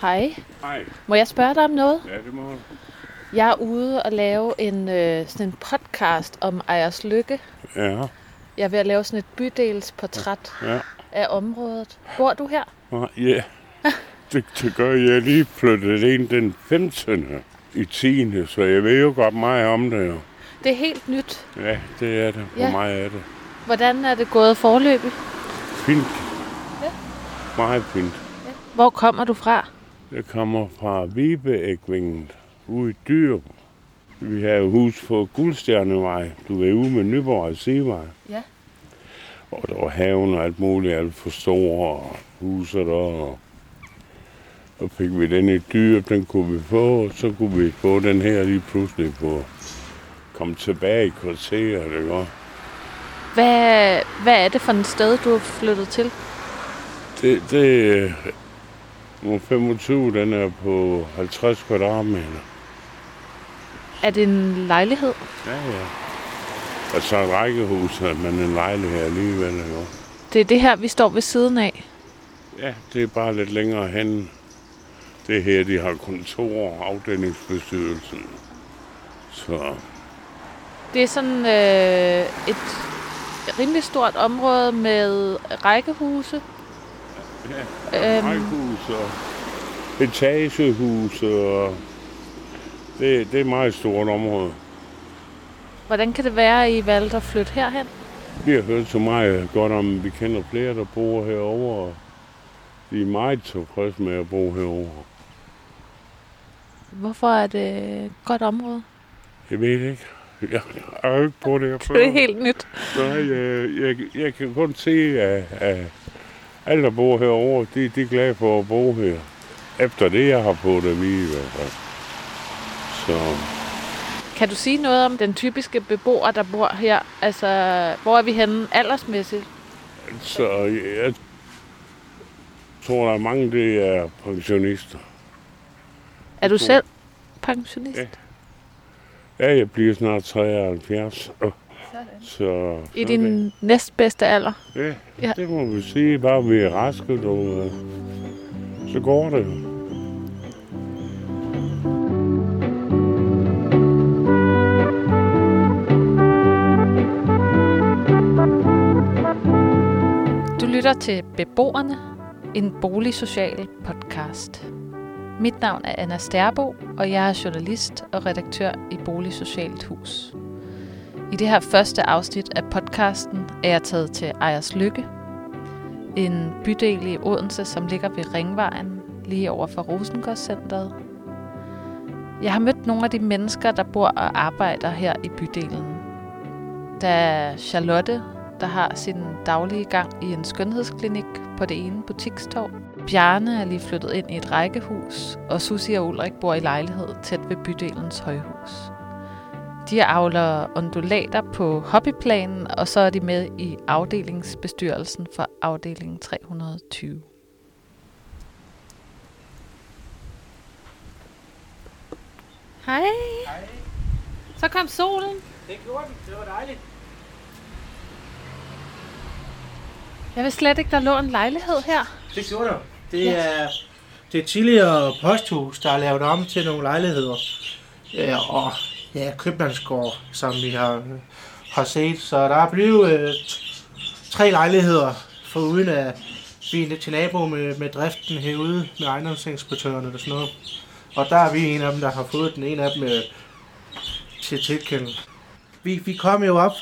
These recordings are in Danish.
Hej. Hej. Må jeg spørge dig om noget? Ja, det må du. Jeg er ude og lave sådan en podcast om Ejerslykke. Ja. Jeg er ved at lave sådan et bydelsportræt af området. Bor du her? Ja. Det gør jeg lige flyttet ind den 15. i 10. Så jeg ved jo godt meget om det jo. Det er helt nyt. Ja, det er det. For mig er det. Hvordan er det gået forløbig? Fint. Ja. Meget fint. Ja. Hvor kommer du fra? Jeg kommer fra Vibeægvingen ude i Dyr. Vi har et hus på Guldstjernevej. Du er ude med Nyborg og Sivevej. Ja. Og der var haven og alt muligt, alt for store huser der. Og så fik vi den i Dyr, den kunne vi få, og så kunne vi få den her lige pludselig på. Kom tilbage i kvarteret, det går. Hvad er det for et sted, du har flyttet til? Det er nummer 25, den er på 50 kvadratmeter. Er det en lejlighed? Ja. Altså et rækkehus, men en lejlighed alligevel, det går. Det er det her, vi står ved siden af? Ja, det er bare lidt længere hen. Det her, de har kontor og afdelingsbestyrelsen. Så... Det er sådan et rimelig stort område med rækkehuse. Ja, rækkehuse og etagehuse. Og det er et meget stort område. Hvordan kan det være, at I valgte at flytte herhen? Vi har hørt så meget godt om, vi kender flere, der bor herovre. De er meget tilfredse med at bo herovre. Hvorfor er det et godt område? Jeg ved ikke. Jeg har ikke på det her før. Det er helt nyt. Så jeg kan kun se, at alle, der bor herovre, de er glade for at bo her. Efter det, jeg har på det, vi i hvert fald. Så. Kan du sige noget om den typiske beboer, der bor her? Altså, hvor er vi henne aldersmæssigt? Så jeg tror, der er mange, det er pensionister. Er du selv pensionist? Ja. Ja, jeg bliver snart 73. Så, i din næstbedste alder? Ja, det må vi sige. Bare vi er raske, og så går det. Du lytter til Beboerne, en boligsocial podcast. Mit navn er Anna Stærbo, og jeg er journalist og redaktør i Boligsocialt Hus. I det her første afsnit af podcasten er jeg taget til Ejerslykke, en bydel i Odense, som ligger ved Ringvejen, lige over for Rosengårdcentret. Jeg har mødt nogle af de mennesker, der bor og arbejder her i bydelen. Der er Charlotte, der har sin daglige gang i en skønhedsklinik på det ene butikstorv. Bjarne er lige flyttet ind i et rækkehus, og Susi og Ulrik bor i lejlighed tæt ved bydelens højhus. De avler undulater på hobbyplanen, og så er de med i afdelingsbestyrelsen for afdeling 320. Hej. Hej. Så kom solen. Det gjorde den. Det var dejligt. Jeg ved slet ikke, der lå en lejlighed her. Det gjorde der. Det er tidligere posthus, der er lavet om til nogle lejligheder. Og købmandsgård, som vi har set. Så der er blevet 3 lejligheder, foruden at vi er lidt til nabo med driften herude, med ejendomsinspektørerne og sådan noget. Og der er vi en af dem, der har fået den ene af dem til tilkendelse. Vi kom jo op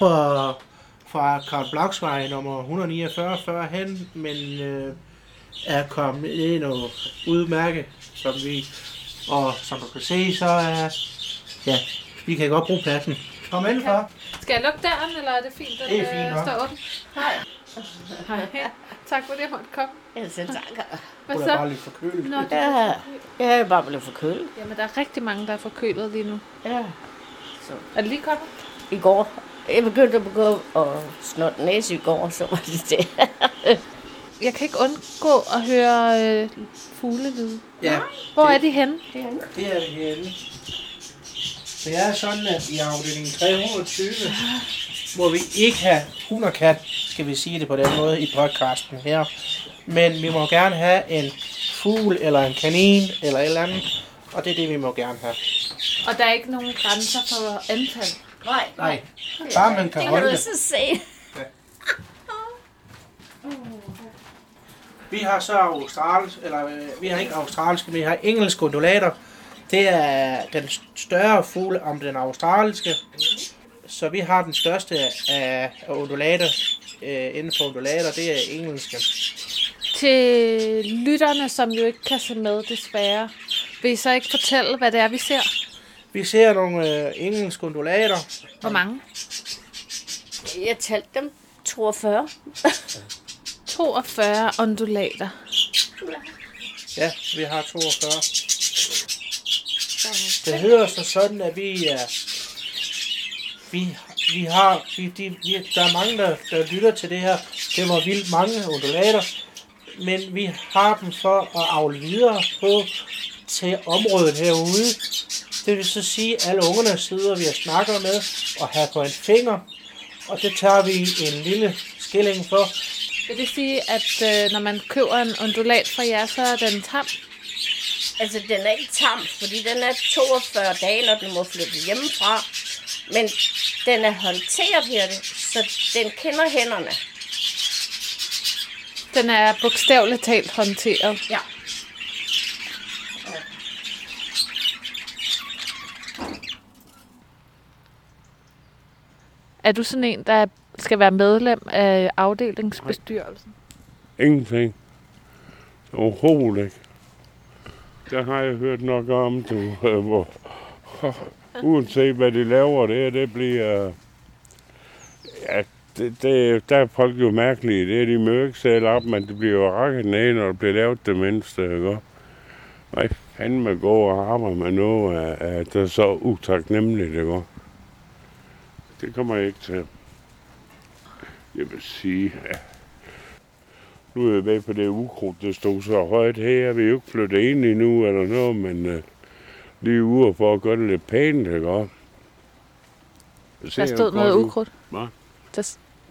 fra Karl Bloksvej nummer 149 førhen, men er kommet ind og udmærket, som du kan se, så vi kan godt bruge pladsen. Kom indenfor. Skal jeg lukke døren, eller er det fint, at det står åben? Hej. Tak for det, jeg måtte komme. Ja, selv tak. Hvad så? Du er bare lidt forkølet. Jeg er bare blevet forkølet. Jamen, der er rigtig mange, der er forkølet lige nu. Ja. Så. Er det lige kommet? I går. Jeg begyndte at begå og snot næse i går, så var det det. Jeg kan ikke undgå at høre fuglelyde. Ja. Hvor er de henne? Det er de henne. Det er sådan, at i afdeling 320, hvor vi ikke har hund og kat, skal vi sige det på den måde i podcasten her. Men vi må gerne have en fugl, eller en kanin, eller et eller andet. Og det er det, vi må gerne have. Og der er ikke nogen grænser for antal? Nej. Nej. Bare man kan det holde det. Det kan du så se. Ja. Vi har så australsk, eller vi har ikke australske, vi har engelske undulater. Det er den større fugle om den australske. Så vi har den største af undulater inden for undulater, det er engelske. Til lytterne, som jo ikke kan se med, desværre, vil I så ikke fortælle, hvad det er, vi ser? Vi ser nogle engelske undulater. Hvor mange? Jeg talte dem. 42. 42 undulater. Ja, vi har 42. Det hører sig sådan, at der er mange, der lytter til det her. Det var vildt mange undulater. Men vi har dem for at avle videre på til området herude. Det vil så sige, at alle ungerne sidder, vi har snakket med, og har på en finger. Og det tager vi en lille skilling for. Vil det sige, at når man køber en undulat fra jer, så er den tam? Altså, den er ikke tam, fordi den er 42 dage, når den må flytte hjemmefra. Men den er håndteret her, så den kender hænderne. Den er bogstaveligt talt håndteret? Ja. Er du sådan en, der skal være medlem af afdelingsbestyrelsen? Ingenting. Overhovedet ikke. Der har jeg hørt nok om, du. Uanset hvad de laver, det bliver... Ja, der er folk jo mærkelige. Det er de mørke selv op, men det bliver jo rakket ned, når det bliver lavet det mindste. Ikke? Nej, fandme går og arbejder med noget, at det er så utaknemmeligt, ikke? Det kommer jeg ikke til. Jeg vil sige, ja. Nu er jeg med på det ukrudt, der stod så højt her. Vi er jo ikke flyttet ind endnu eller noget, men lige ude for at gøre det lidt pænt, ikke også? Der stod noget ukrudt? Nej.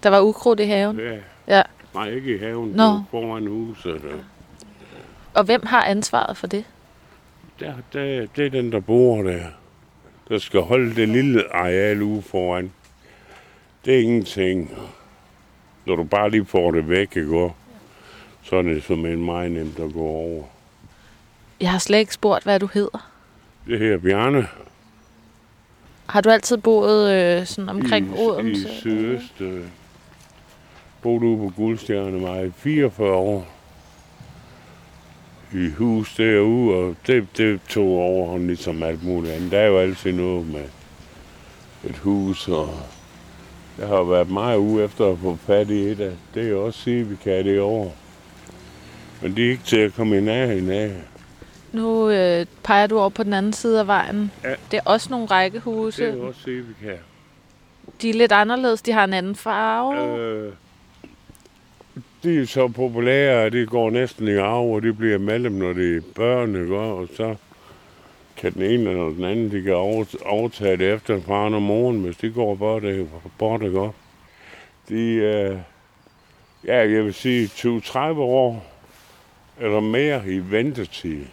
Der var ukrudt i haven? Ja. Ja. Nej, ikke i haven. Nå. Det var foran huset. Ja. Og hvem har ansvaret for det? Det er den, der bor der. Der skal holde det lille areal ude foran. Det er ingenting. Når du bare lige får det væk, ikke? Så er det som en meget nemt at gå over. Jeg har slet ikke spurgt, hvad du hedder. Det hedder Bjarne. Har du altid boet sådan omkring Odense? I sydøst. Boede ude på Guldstjernevej i 44 år. I hus derude, og det tog overhånden ligesom alt muligt andet. Der er jo altid noget med et hus, og jeg har været meget ude efter at få fat i et af. Det er jo også sige, vi kan det over. Men det er ikke til at komme i nærheden af. Nu peger du over på den anden side af vejen. Ja. Det er også nogle rækkehuse. Det er også sige, vi kan. De er lidt anderledes, de har en anden farve. De er så populære, at de går næsten i arv, og de bliver mellem, når de er børn, ikke? Og så kan den ene eller den anden, de kan overtage det efter faren og moren, hvis de går bort, ikke? De er, ja, jeg vil sige 20-30 år eller mere i ventetid.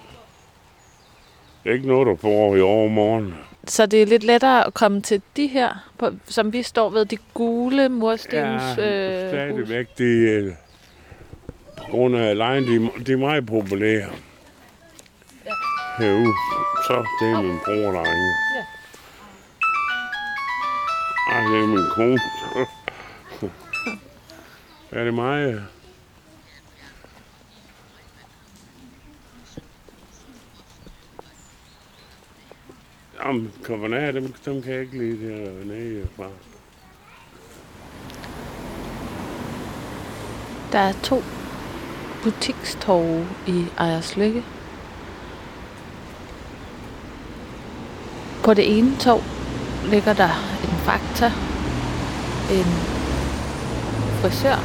Det er ikke noget, der får i overmorgen. Så det er lidt lettere at komme til de her, som vi står ved, de gule murstenshus? Ja, stadigvæk. På grund af lejen, de er meget populære. Ja. Herude. Så det er min bror, der ringer. Ja. Ej, det er min kone. Er det mig? Jamen, kombinære, dem kan jeg ikke lide det her nede fra. Der er 2 butikstorve i Ejerslykke. På det ene torv ligger der en Fakta, en frisør,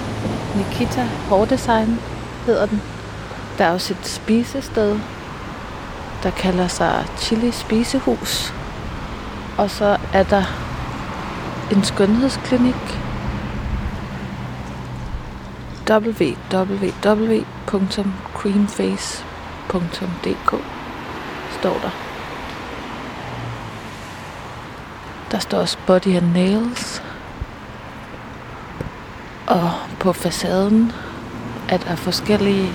Nikita Hårdesign hedder den. Der er også et spisested, der kalder sig Chili Spisehus. Og så er der en skønhedsklinik. www.cremeface.dk Dyr.dk står der. Der står også Body and Nails. Og på facaden er der forskellige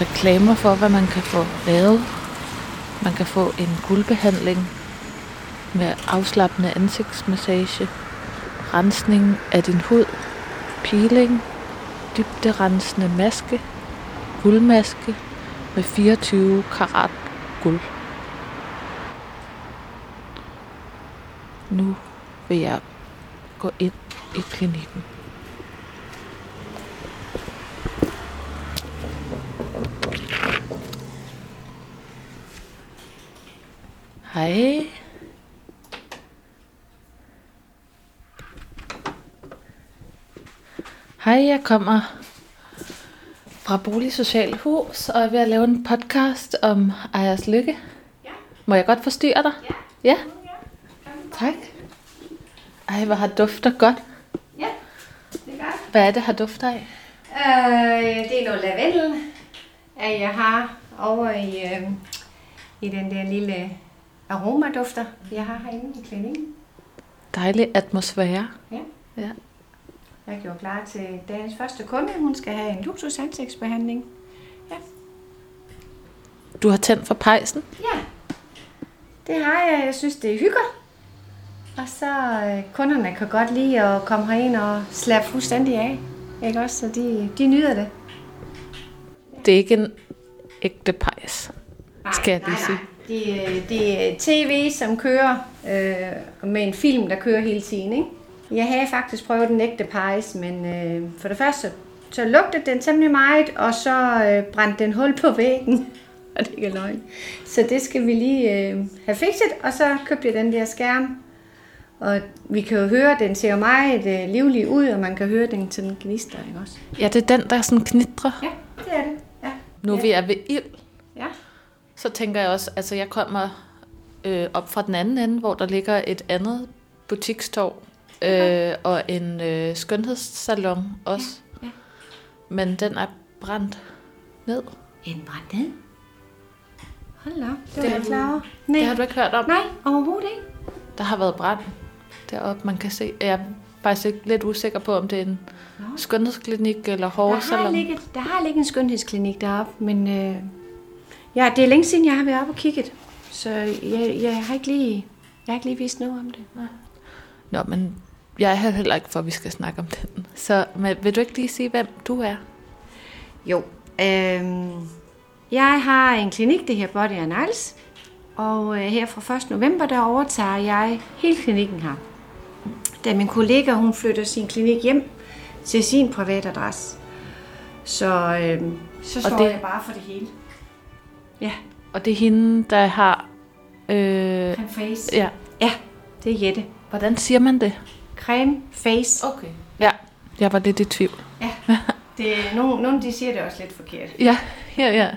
reklamer for, hvad man kan få lavet. Man kan få en guldbehandling med afslappende ansigtsmassage, rensning af din hud, peeling, dybderensende maske, guldmaske med 24 karat guld. Nu vil jeg gå ind i klinikken. Hej. Hej, jeg kommer fra Boligsocialt Hus, og jeg er ved at lave en podcast om Ejerslykke. Ja. Må jeg godt forstyrre dig? Ja. Ja? Tak. Ej, hvor har dufter godt. Ja, det gør. Hvad er det, har dufter af? Det er noget lavendel, jeg har over i den der lille aromadufter, jeg har herinde i klinikken. Dejlig atmosfære. Ja. Ja. Jeg gjorde klar til dagens første kunde. Hun skal have en luksus ansigtsbehandling. Ja. Du har tændt for pejsen? Ja, det har jeg. Jeg synes, det hygger. Og så kunderne kan godt lide at komme herind og slappe fuldstændig af. Ikke også? Så de nyder det. Det er ikke en ægte pejs, skal jeg lige sige. Det er tv, som kører med en film, der kører hele tiden, ikke? Jeg havde faktisk prøvet den ægte pejs, men for det første, så lugtede den temmelig meget, og så brændte den hul på væggen. Og det er ikke løgn. Så det skal vi lige have fikset, og så købte jeg den der skærm. Og vi kan jo høre, den ser meget livlig ud, og man kan høre den til den gnister, ikke også? Ja, det er den, der sådan knitrer. Ja, det er det. Ja. Nu vi er ved ild, ja, så tænker jeg også, altså jeg kommer op fra den anden ende, hvor der ligger et andet butikstorv. Okay. Og en skønhedssalon også. Ja, ja. Men den er brændt ned. En brændt ned? Hold da op, det var jeg klar over. Det har du ikke hørt om? Nej, overhovedet ikke. Der har været brand deroppe, man kan se. Jeg er faktisk lidt usikker på, om det er en skønhedsklinik eller hårsalon. Der har ligget en skønhedsklinik deroppe, men ja, det er længe siden, jeg har været oppe og kigget. Så jeg har ikke lige vist noget om det. Nej. Nå, men jeg er heller ikke for, at vi skal snakke om den. Så vil du ikke lige sige, hvem du er? Jo. Jeg har en klinik, det her Body and Nails. Og her fra 1. november, der overtager jeg hele klinikken her. Da min kollega, hun flytter sin klinik hjem til sin private adresse. Så står jeg bare for det hele. Ja. Og det er hende, der har... CremeFace. Ja, det er Jette. Hvordan siger man det? CremeFace. Okay. Ja, jeg var lidt i tvivl. Ja, det er nogen de siger det også lidt forkert. Ja.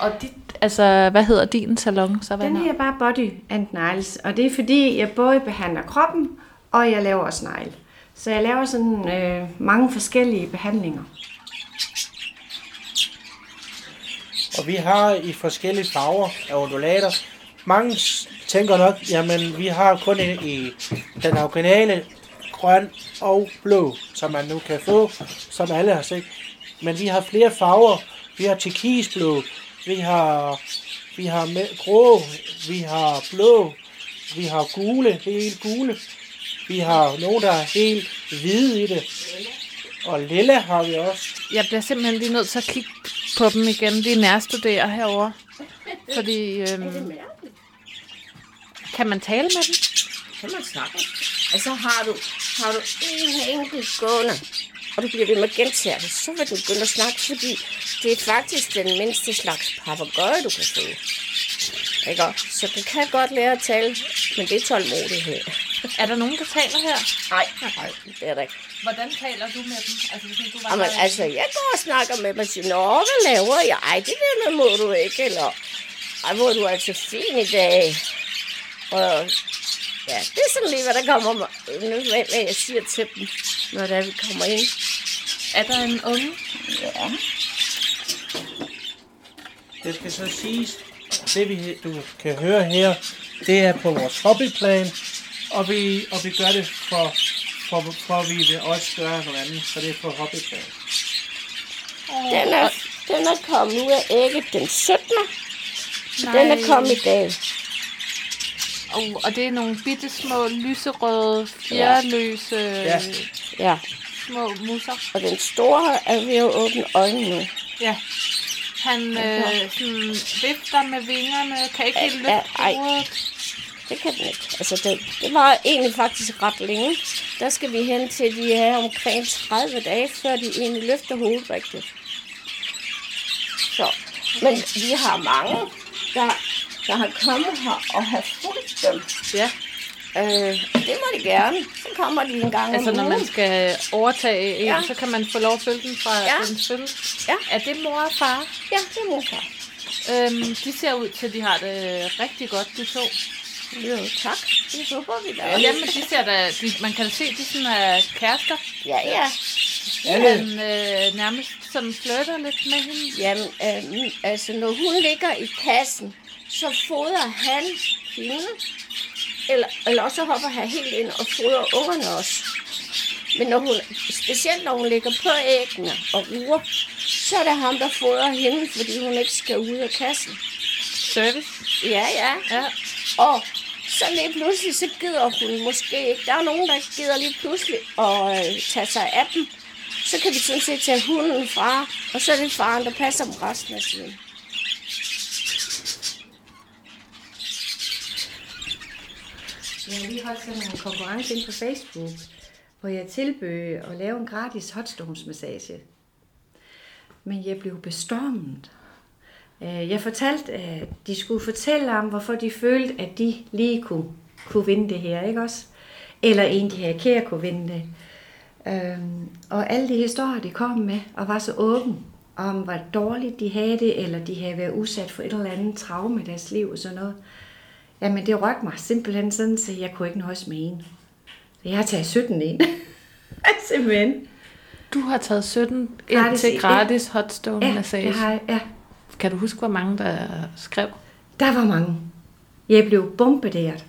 Og dit, altså, hvad hedder din salon så? Den her er bare Body and Nails, og det er fordi jeg både behandler kroppen og jeg laver også negle. Så jeg laver sådan mange forskellige behandlinger. Og vi har i forskellige farver af undulater. Mange tænker nok, jamen vi har kun i den originale grøn og blå, som man nu kan få, som alle har set. Men vi har flere farver. Vi har turkisblå, vi har grå, vi har blå, vi har gule, helt gule. Vi har nogle, der er helt hvide i det. Og lilla har vi også. Jeg bliver simpelthen lige nødt til at kigge på dem igen. De er nærstuderer herovre. Fordi... Kan man tale med dem? Kan man snakke. Og så har du en enkelt gående, og du bliver ved med at gentage det, så vil du begynde at snakke, fordi det er faktisk den mindste slags papegøje, du kan få. Ikke? Så du kan godt lære at tale, men det er tålmodighed. Er der nogen, der taler her? Nej, det er der ikke. Hvordan taler du med dem? Altså, jeg går og snakker med dem og siger, nå, hvad laver jeg? Ej, det der må du ikke, eller ej, hvor er du altså fin i dag? Og ja, det er sådan lige, hvad der kommer med, hvad jeg siger til dem, når vi kommer ind. Er der en unge? Ja. Det skal så siges, det vi, du kan høre her, det er på vores hobbyplan, og vi gør det for vi vil også gøre noget andet, så det er på hobbyplan. Den er kommet ud af ægget den 17. Nej. Den er kommet i dag. Og det er nogle bitte små lyserøde, fjerløse små musser. Og den store er ved at åbne øjnene. Ja. Han vifter med vingerne, kan ikke helt løfte hovedet. Det kan den ikke. Altså, det var egentlig faktisk ret længe. Der skal vi hen til, de er omkring 30 dage, før de egentlig løfter hovedet rigtigt. Så. Men vi har mange, der har kommet her og har fulgt dem. Ja. Det må de gerne. Så kommer de en gang om ugen. Når man skal overtage en, så kan man få lov at følge dem fra den følge. Ja. Er det mor og far? Ja, det er mor og far. De ser ud til, at de har det rigtig godt, de to. Jo, tak. Det håber vi da. Ja, men de ser da, man kan se, de sådan er kærester. Ja, ja. Han nærmest sådan flytter lidt med hende. Jamen, altså når hun ligger i kassen, så fodrer han hende. Eller også hopper han helt ind og fodrer ungerne også. Men når hun ligger på æggene og uger, så er det ham, der fodrer hende, fordi hun ikke skal ud af kassen. Service? Ja. Og så lige pludselig, så gider hun måske ikke. Der er nogen, der gider lige pludselig at tage sig af dem. Så kan vi sådan set tage hunden fra, og så er det faren, der passer dem resten af tiden. Jeg har lige holdt sådan en konkurrence ind på Facebook, hvor jeg tilbød at lave en gratis hotstones-massage. Men jeg blev bestormet. Jeg fortalte, at de skulle fortælle om, hvorfor de følte, at de lige kunne vinde det her, ikke også? Eller en, de her kære kunne vinde det. Og alle de historier, de kom med, og var så åben om, hvor dårligt de havde det, eller de havde været udsat for et eller andet traume i deres liv og sådan noget. Jamen, det rørte mig simpelthen sådan, så jeg kunne ikke nøjes med en. Jeg har taget 17 ind. Simpelthen. Du har taget 17 ind til gratis hotstone-massage. Ja, det har jeg, ja. Kan du huske, hvor mange der skrev? Der var mange. Jeg blev bombarderet.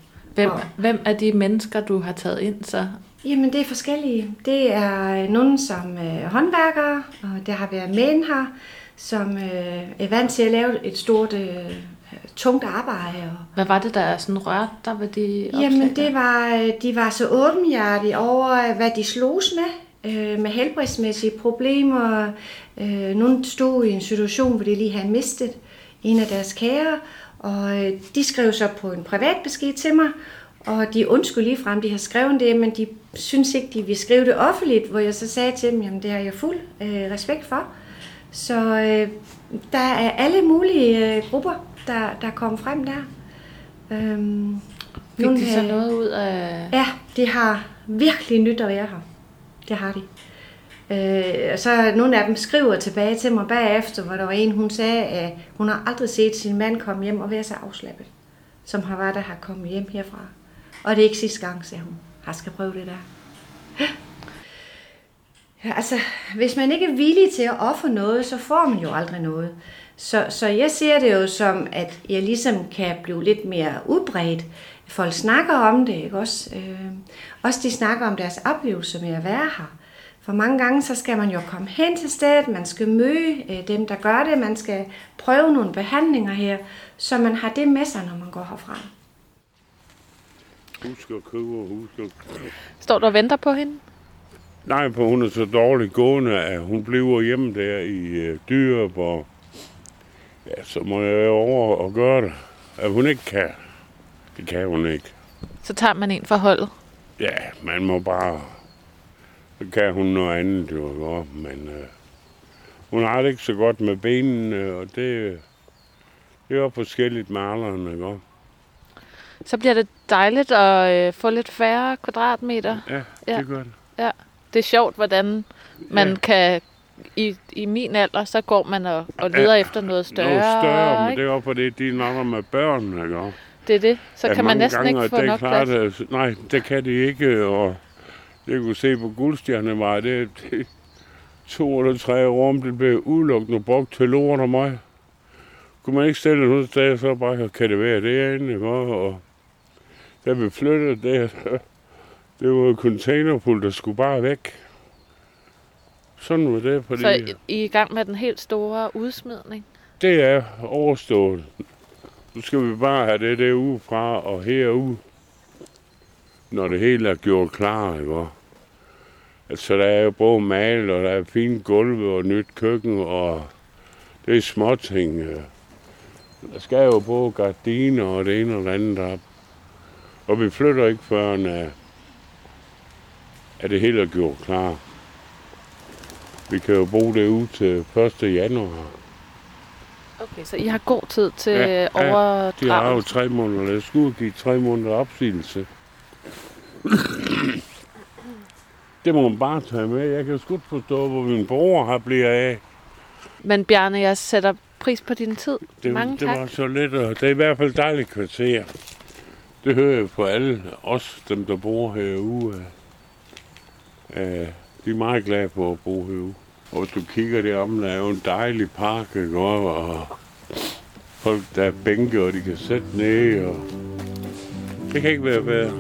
Hvem er de mennesker, du har taget ind så? Jamen, det er forskellige. Det er nogen som håndværkere, og der har været mænd her, som er vant til at lave et stort, tungt arbejde. Hvad var det, der sådan rørte dig ved de opslag? Jamen, de var så åbenhjertige over, hvad de slogs med helbredsmæssige problemer. Nogle stod i en situation, hvor de lige havde mistet en af deres kære, og de skrev så på en privat besked til mig, og de undskyld lige frem, de har skrevet det, men de synes ikke, de vil skrive det offentligt, hvor jeg så sagde til dem, jamen det har jeg fuld respekt for. Så der er alle mulige grupper, der kom frem der. Fik de så noget ud af... Ja, de har virkelig nyt at være her. Det har de. Og så nogle af dem skriver tilbage til mig bagefter, hvor der var en, hun sagde, at hun har aldrig set sin mand komme hjem og være så afslappet, som han var, der har kommet hjem herfra. Og det er ikke sidste gang, sagde hun. Jeg skal prøve det der. Ja, altså, hvis man ikke er villig til at ofre noget, så får man jo aldrig noget. Så jeg ser det jo som, at jeg ligesom kan blive lidt mere udbredt. Folk snakker om det, ikke også? Også de snakker om deres oplevelser med at være her. For mange gange, så skal man jo komme hen til stedet, man skal møde dem, der gør det, man skal prøve nogle behandlinger her, så man har det med sig, når man går herfra. Husk at købe og husk at... Står du og venter på hende? Nej, for hun er så dårligt gående, at hun bliver hjemme der i Dyreborg. Ja, så må jeg over og gøre det. At hun ikke kan. Det kan hun ikke. Så tager man en for holdet? Ja, man må bare... Så kan hun noget andet, jo. Men hun har det ikke så godt med benene, og det er jo forskelligt med alderen, ikke? Så bliver det dejligt at få lidt færre kvadratmeter. Ja, det gør det. Ja. Det er sjovt, hvordan man kan... I min alder, så går man og leder efter noget større. Noget større, men ikke? Det er jo fordi, de nakker med børn, ikke? Det er det. Så kan man næsten ikke få nok plads. Nej, det kan de ikke, og... Det kunne se på Guldstjernevej, det 2 eller 3 rum, det blev udelukkende brugt til lort og mig. Kunne man ikke stille nogle steder, så bare kan det være derinde. Og da vi flyttede det var containerpul, der skulle bare væk. Sådan var det. Fordi så I er i gang med den helt store udsmidning? Det er overstået. Nu skal vi bare have det derude fra og herude, når det hele er gjort klar. Ikke? Altså, der er jo både malet, og der er fint gulve og nyt køkken, og det er småting. Der skal jo både gardiner og det ene og det andet op. Og vi flytter ikke før, at det hele er gjort klar. Vi kan jo bruge det ud til 1. januar. Okay, så I har god tid til overdragelse? Ja, de har jo 3 måneder. Jeg skulle give 3 måneder opsigelse. Det må man bare tage med. Jeg kan jo sgu forstå, hvor min bror har blivet af. Men Bjarne, jeg sætter pris på din tid. Mange tak. Det var så lidt, og det er i hvert fald dejligt kvarter. Det hører jeg på alle os, dem der bor herude. De er meget glade for at bo herude. Og du kigger derom, der er jo en dejlig park, og folk der er bænke, og de kan sætte ned, og det kan ikke være bedre.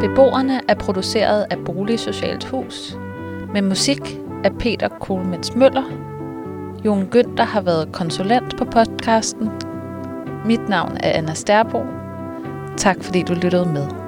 Beboerne er produceret af Boligsocialt Hus, med musik af Peter Kolmens Møller. Jon Günther har været konsulent på podcasten. Mit navn er Anna Stærbo. Tak fordi du lyttede med.